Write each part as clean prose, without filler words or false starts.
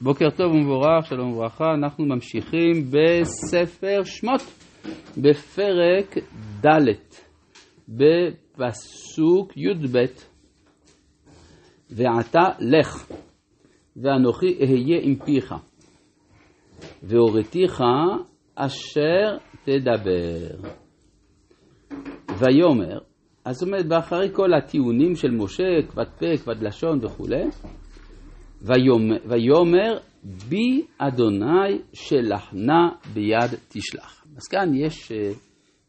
בוקר טוב ומבורך, שלום וברכה. אנחנו ממשיכים בספר שמות, בפרק ד' בפסוק י"ב. ועתה לך, ואנוכי אהיה עם פיך, והוריתיך אשר תדבר. ויאמר, אז אומרת, באחרי כל הטיעונים של משה, כבד פה, כבד לשון וכו', ויאמר בי אדוני שלחנה ביד תשלח. אז כאן יש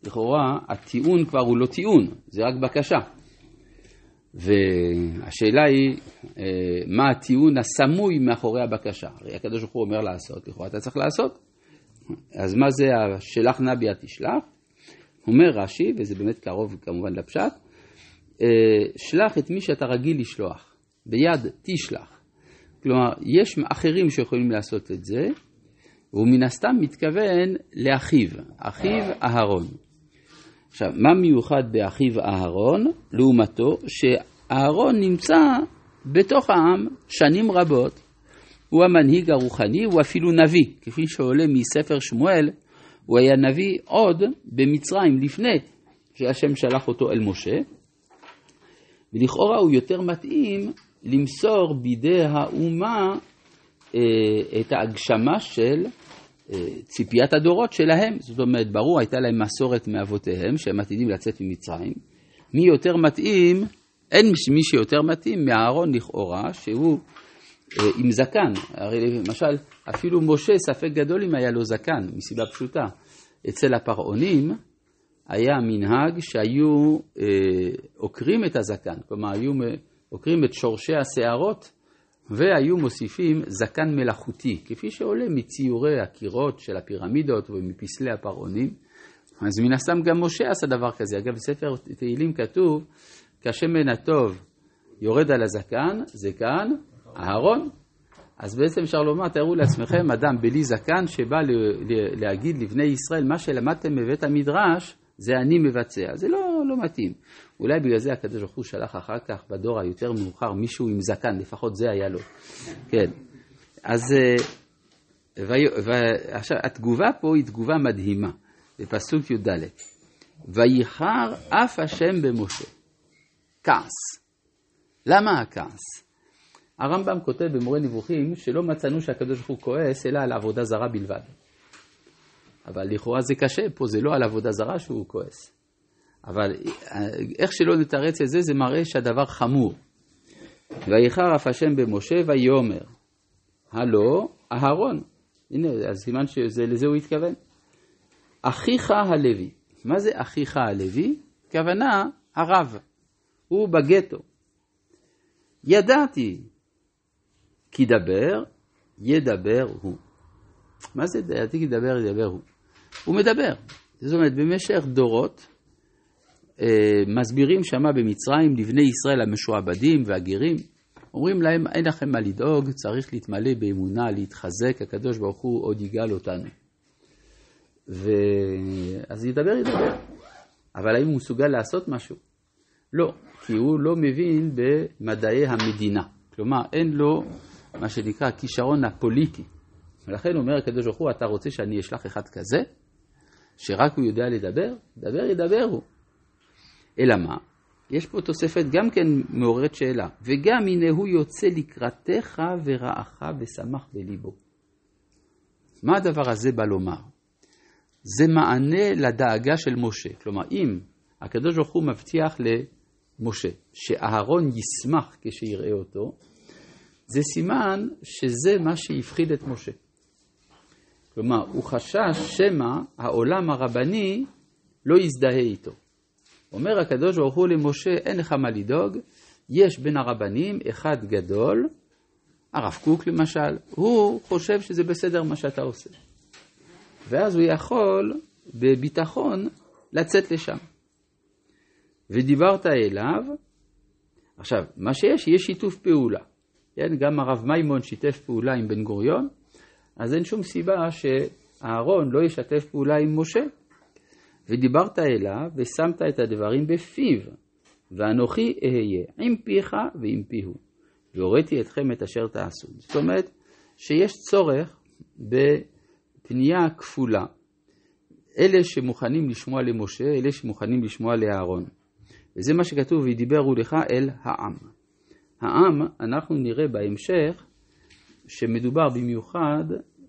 לכאורה הטיעון כבר הוא לא טיעון, זה רק בקשה. והשאלה היא מה הטיעון הסמוי מאחורי הבקשה. הרי הקדוש ברוך הוא אומר לעשות, לכאורה אתה צריך לעשות. אז מה זה שלחנה ביד תשלח? אומר רש"י, וזה באמת קרוב כמובן לפשט, שלח את מי שאתה רגיל לשלוח, ביד תשלח. כלומר, יש אחרים שיכולים לעשות את זה, והוא מן הסתם מתכוון לאחיו, אחיו אהרון. עכשיו, מה מיוחד באחיו אהרון? לעומתו, שאהרון נמצא בתוך העם שנים רבות. הוא המנהיג הרוחני, הוא אפילו נביא. כפי שעולה מספר שמואל, הוא היה נביא עוד במצרים לפני שהשם שלח אותו אל משה. ולכאורה הוא יותר מתאים למסור בידי האומה את ההגשמה של ציפיית הדורות שלהם. זאת אומרת, ברור, הייתה להם מסורת מאבותיהם שהם עתידים לצאת ממצרים. מי יותר מתאים, אין מי שיותר מתאים מהארון לכאורה, שהוא עם זקן. הרי למשל, אפילו משה ספק גדול אם היה לו זקן, מסיבה פשוטה. אצל הפרעונים היה מנהג שהיו עוקרים את הזקן, כלומר היו עוקרים את שורשי השערות, והיו מוסיפים זקן מלאכותי, כפי שעולה מציורי הקירות של הפירמידות ומפסלי הפרעונים. אז מן הסתם גם משה עשה דבר כזה. אגב, בספר תהילים כתוב, כשמן הטוב יורד על הזקן, זה כאן, אהרון. אז בעצם אפשר לומר, תארו לעצמכם, אדם בלי זקן שבא להגיד לבני ישראל, מה שלמדתם בבית המדרש, זה אני מבצע. זה לא מתאים. אולי בגלל זה הקדוש ברוך הוא שלח אחר כך בדור היותר מאוחר מישהו עם זקן, לפחות זה היה לו. כן. אז עכשיו התגובה פה היא תגובה מדהימה. בפסוק י"ד. ויחר אף השם במשה. כעס. למה הכעס? הרמב"ם כותב במורה נבוכים שלא מצאנו שהקדוש ברוך הוא כועס אלא על עבודה זרה בלבד. אבל לכאורה זה קשה, פה זה לא על עבודה זרה שהוא כועס. אבל איך שלא נתרץ את זה, זה מראה שהדבר חמור. ויחר אף השם במשה ויאמר, הלא, אהרון. הנה, אז סימן שלזה הוא התכוון. אחיך הלוי. מה זה אחיך הלוי? כוונה הרב. הוא בגטו. ידעתי, כי דבר, ידבר הוא. מה זה ידעתי, כי דבר, ידבר הוא? הוא מדבר. זאת אומרת, במשך דורות, מסבירים שמה במצרים לבני ישראל המשועבדים והגרים, אומרים להם, אין לכם מה לדאוג, צריך להתמלא באמונה, להתחזק, הקדוש ברוך הוא עוד יגאל אותנו. אז ידבר. אבל האם הוא מסוגל לעשות משהו? לא, כי הוא לא מבין במדעי המדינה. כלומר, אין לו מה שנקרא כישרון הפוליטי. ולכן אומר הקדוש ברוך הוא, אתה רוצה שאני אשלח אחד כזה, שרק הוא יודע לדבר? ידבר הוא. אלא מה? יש פה תוספת גם כן מעוררת שאלה. וגם הנה הוא יוצא לקראתך ורעך ושמח בליבו. מה הדבר הזה בא לומר? זה מענה לדאגה של משה. כלומר, אם הקדוש ברוך הוא מבטיח למשה שאהרון ישמח כשיראה אותו, זה סימן שזה מה שהפחיד את משה. כלומר, הוא חשש שמה העולם הרבני לא יזדהה איתו. אומר הקדוש ברוך הוא למשה, אין לך מה לדאוג, יש בין הרבנים אחד גדול, הרב קוק למשל, הוא חושב שזה בסדר מה שאתה עושה. ואז הוא יכול בביטחון לצאת לשם. ודיברת אליו, עכשיו, מה שיש, יש שיתוף פעולה. גם הרב מימון שיתף פעולה עם בן גוריון, אז אין שום סיבה שאהרון לא ישתף פעולה עם משה. ודיברת אליו ושמת את הדברים בפיו, ואנוכי אהיה עם פיך ועם פיהו, והוריתי אתכם את אשר תעשו. זאת אומרת, שיש צורך בפנייה כפולה. אלה שמוכנים לשמוע למשה, אלה שמוכנים לשמוע לאהרון. וזה מה שכתוב, וידיברו לך אל העם. העם, אנחנו נראה בהמשך, שמדובר במיוחד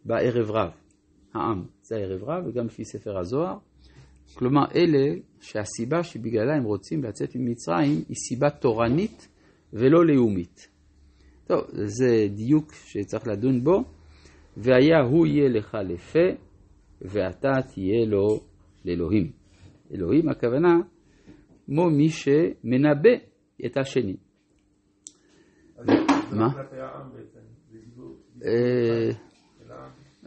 בערב רב. העם, זה הערב רב, וגם לפי ספר הזוהר. כלומר, אלה שהסיבה שבגללה הם רוצים לצאת ממצרים, היא סיבה תורנית ולא לאומית. טוב, זה דיוק שצריך לדון בו. והיה הוא יהיה לך לפה, ואתה תהיה לו לאלוהים. אלוהים הכוונה, כמו מי שמנבא את השני. מה?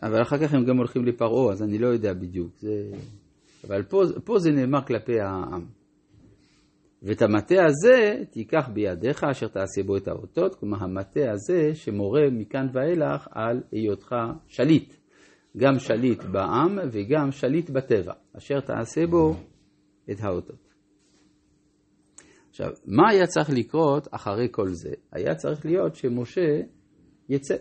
אבל אחר כך הם גם הולכים לפרעה, אז אני לא יודע בדיוק. אבל פה זה נאמר כלפי העם. ואת המטה הזה תיקח בידיך אשר תעשה בו את האותות, כלומר המטה הזה שמורה מכאן ואילך על היותך שליט. גם שליט בעם וגם שליט בטבע, אשר תעשה בו את האותות. עכשיו, מה היה צריך לקרות אחרי כל זה? היה צריך להיות שמשה יצא.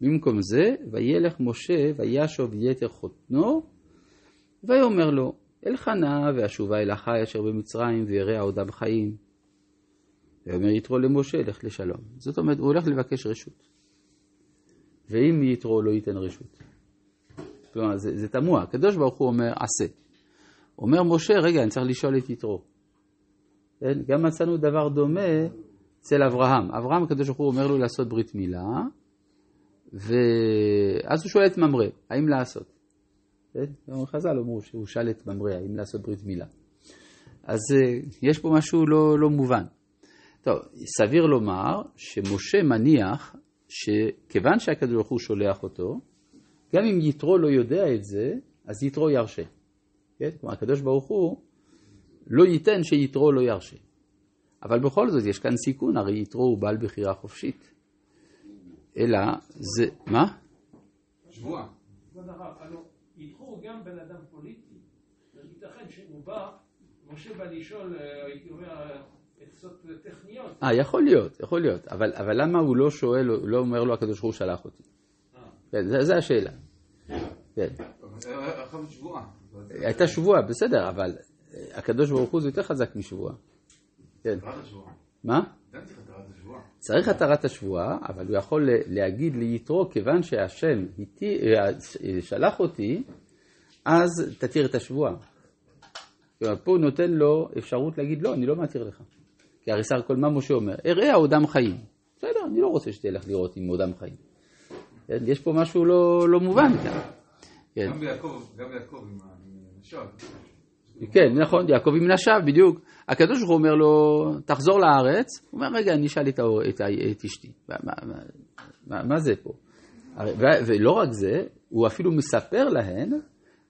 במקום זה, וילך משה וישוב יתר חותנו, ויאמר לו, אלחנה והשובה אל אחי אשר במצרים ויראה עודם חיים. ואומר יתרו למשה, לך לשלום. זאת אומרת, הוא הולך לבקש רשות. ואם יתרו לא ייתן רשות. כלומר, זה תמוה. הקדוש ברוך הוא אומר, עשה. אומר משה, רגע, אני צריך לשאול את יתרו. גם מצאנו דבר דומה אצל אברהם. אברהם, הקדוש ברוך הוא אומר לו לעשות ברית מילה, ואז הוא שואל את ממרא, האם לעשות? חז"ל אמרו שהוא שאל את ממרא, האם לעשות ברית מילה? אז יש פה משהו לא מובן. טוב, סביר לומר שמשה מניח שכיוון שהקדוש ברוך הוא שולח אותו, גם אם יתרו לא יודע את זה, אז יתרו ירשה. כן? כלומר, הקדוש ברוך הוא לא ייתן שיתרו לא ירשה. אבל בכל זאת יש כאן סיכון, הרי יתרו הוא בעל בחירה חופשית. אלא זה, מה? שבוע. יתרו הוא גם בן אדם פוליטי. ייתכן שהוא בא, משה בא לשאול, עצות טכניות. יכול להיות. אבל למה הוא לא שואל, הוא לא אומר לו, הקדוש ברוך הוא שלח אותי? זה השאלה. הייתה שבועה, בסדר, אבל הקדוש ברוך הוא זה יותר חזק משבועה. מה? צריך התרת השבועה, אבל הוא יכול להגיד ליתרו, כיוון שהשם שלח אותי, אז תתיר את השבועה. פה הוא נותן לו אפשרות להגיד, לא, אני לא מתיר לך. כי הרי סך כל מה משה אומר, הראה עודם חיים. בסדר, אני לא רוצה שתלך לראות עם עודם חיים. יש פה משהו לא מובן כאן. גם ביעקב עם נשב. כן, נכון, יעקב עם נשב, בדיוק. הקדוש הוא אומר לו, תחזור לארץ. הוא אומר, רגע, אני אשאל את אשתי. מה זה פה? ולא רק זה, הוא אפילו מספר להן,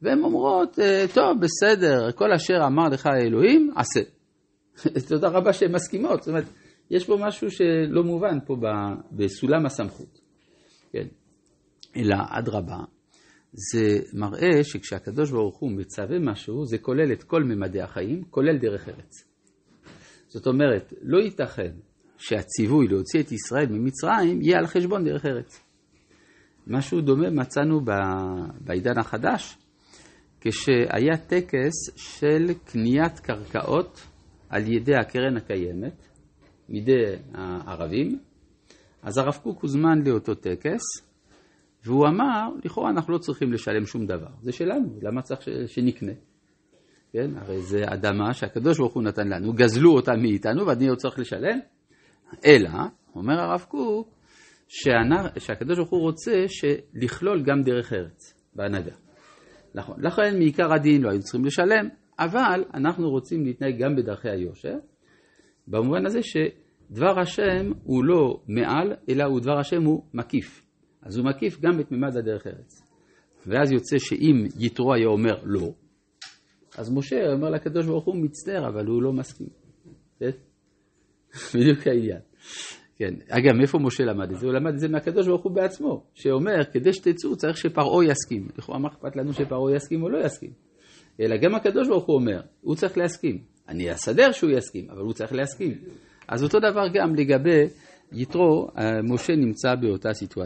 והן אומרות, טוב, בסדר, כל אשר אמר לך האלוהים, עשה. תודה רבה שהן מסכימות. זאת אומרת, יש פה משהו שלא מובן פה בסולם הסמכות. כן. אלא, עד רבה, זה מראה שכשהקדוש ברוך הוא מצווה משהו, זה כולל את כל ממדי החיים, כולל דרך ארץ. זאת אומרת, לא ייתכן שהציווי להוציא את ישראל ממצרים יהיה על חשבון דרך ארץ. משהו דומה מצאנו בעידן החדש, כשהיה טקס של קניית קרקעות על ידי הקרן הקיימת, מידי הערבים, אז הרב קוק הוזמן לאותו טקס, והוא אמר, לכאורה אנחנו לא צריכים לשלם שום דבר. זה שלנו, למה צריך שנקנה? כן, הרי זה אדמה שהקדוש ברוך הוא נתן לנו, גזלו אותה מאיתנו, ואני לא צריך לשלם. אלא, אומר הרב קוק, שהקדוש ברוך הוא רוצה לכלול גם דרך ארץ, בהנהגה. נכון, לכן מעיקר הדין לא היו צריכים לשלם, אבל אנחנו רוצים להתנהג גם בדרכי היושר, במובן הזה שדבר השם הוא לא מעל, אלא דבר השם הוא מקיף. אז הוא מקיף גם את ממד הדרך ארץ. ואז יוצא שאם יתרו היה אומר לא, אז משה אומר לקדוש ברוך הוא מצטער, אבל הוא לא מסכים. בדיוק העניין. כן. אגב, מאיפה משה למד את זה? הוא למד את זה מהקדוש ברוך הוא בעצמו, שאומר, כדי שתצאו צריך שפרעה יסכים. לכאורה מה אכפת לנו שפרעה יסכים או לא יסכים? אלא גם הקדוש ברוך הוא אומר, הוא צריך להסכים. אני אסדר שהוא יסכים, אבל הוא צריך להסכים. אז אותו דבר גם לגבי יתרו, משה נמצא באותה סיטואציה.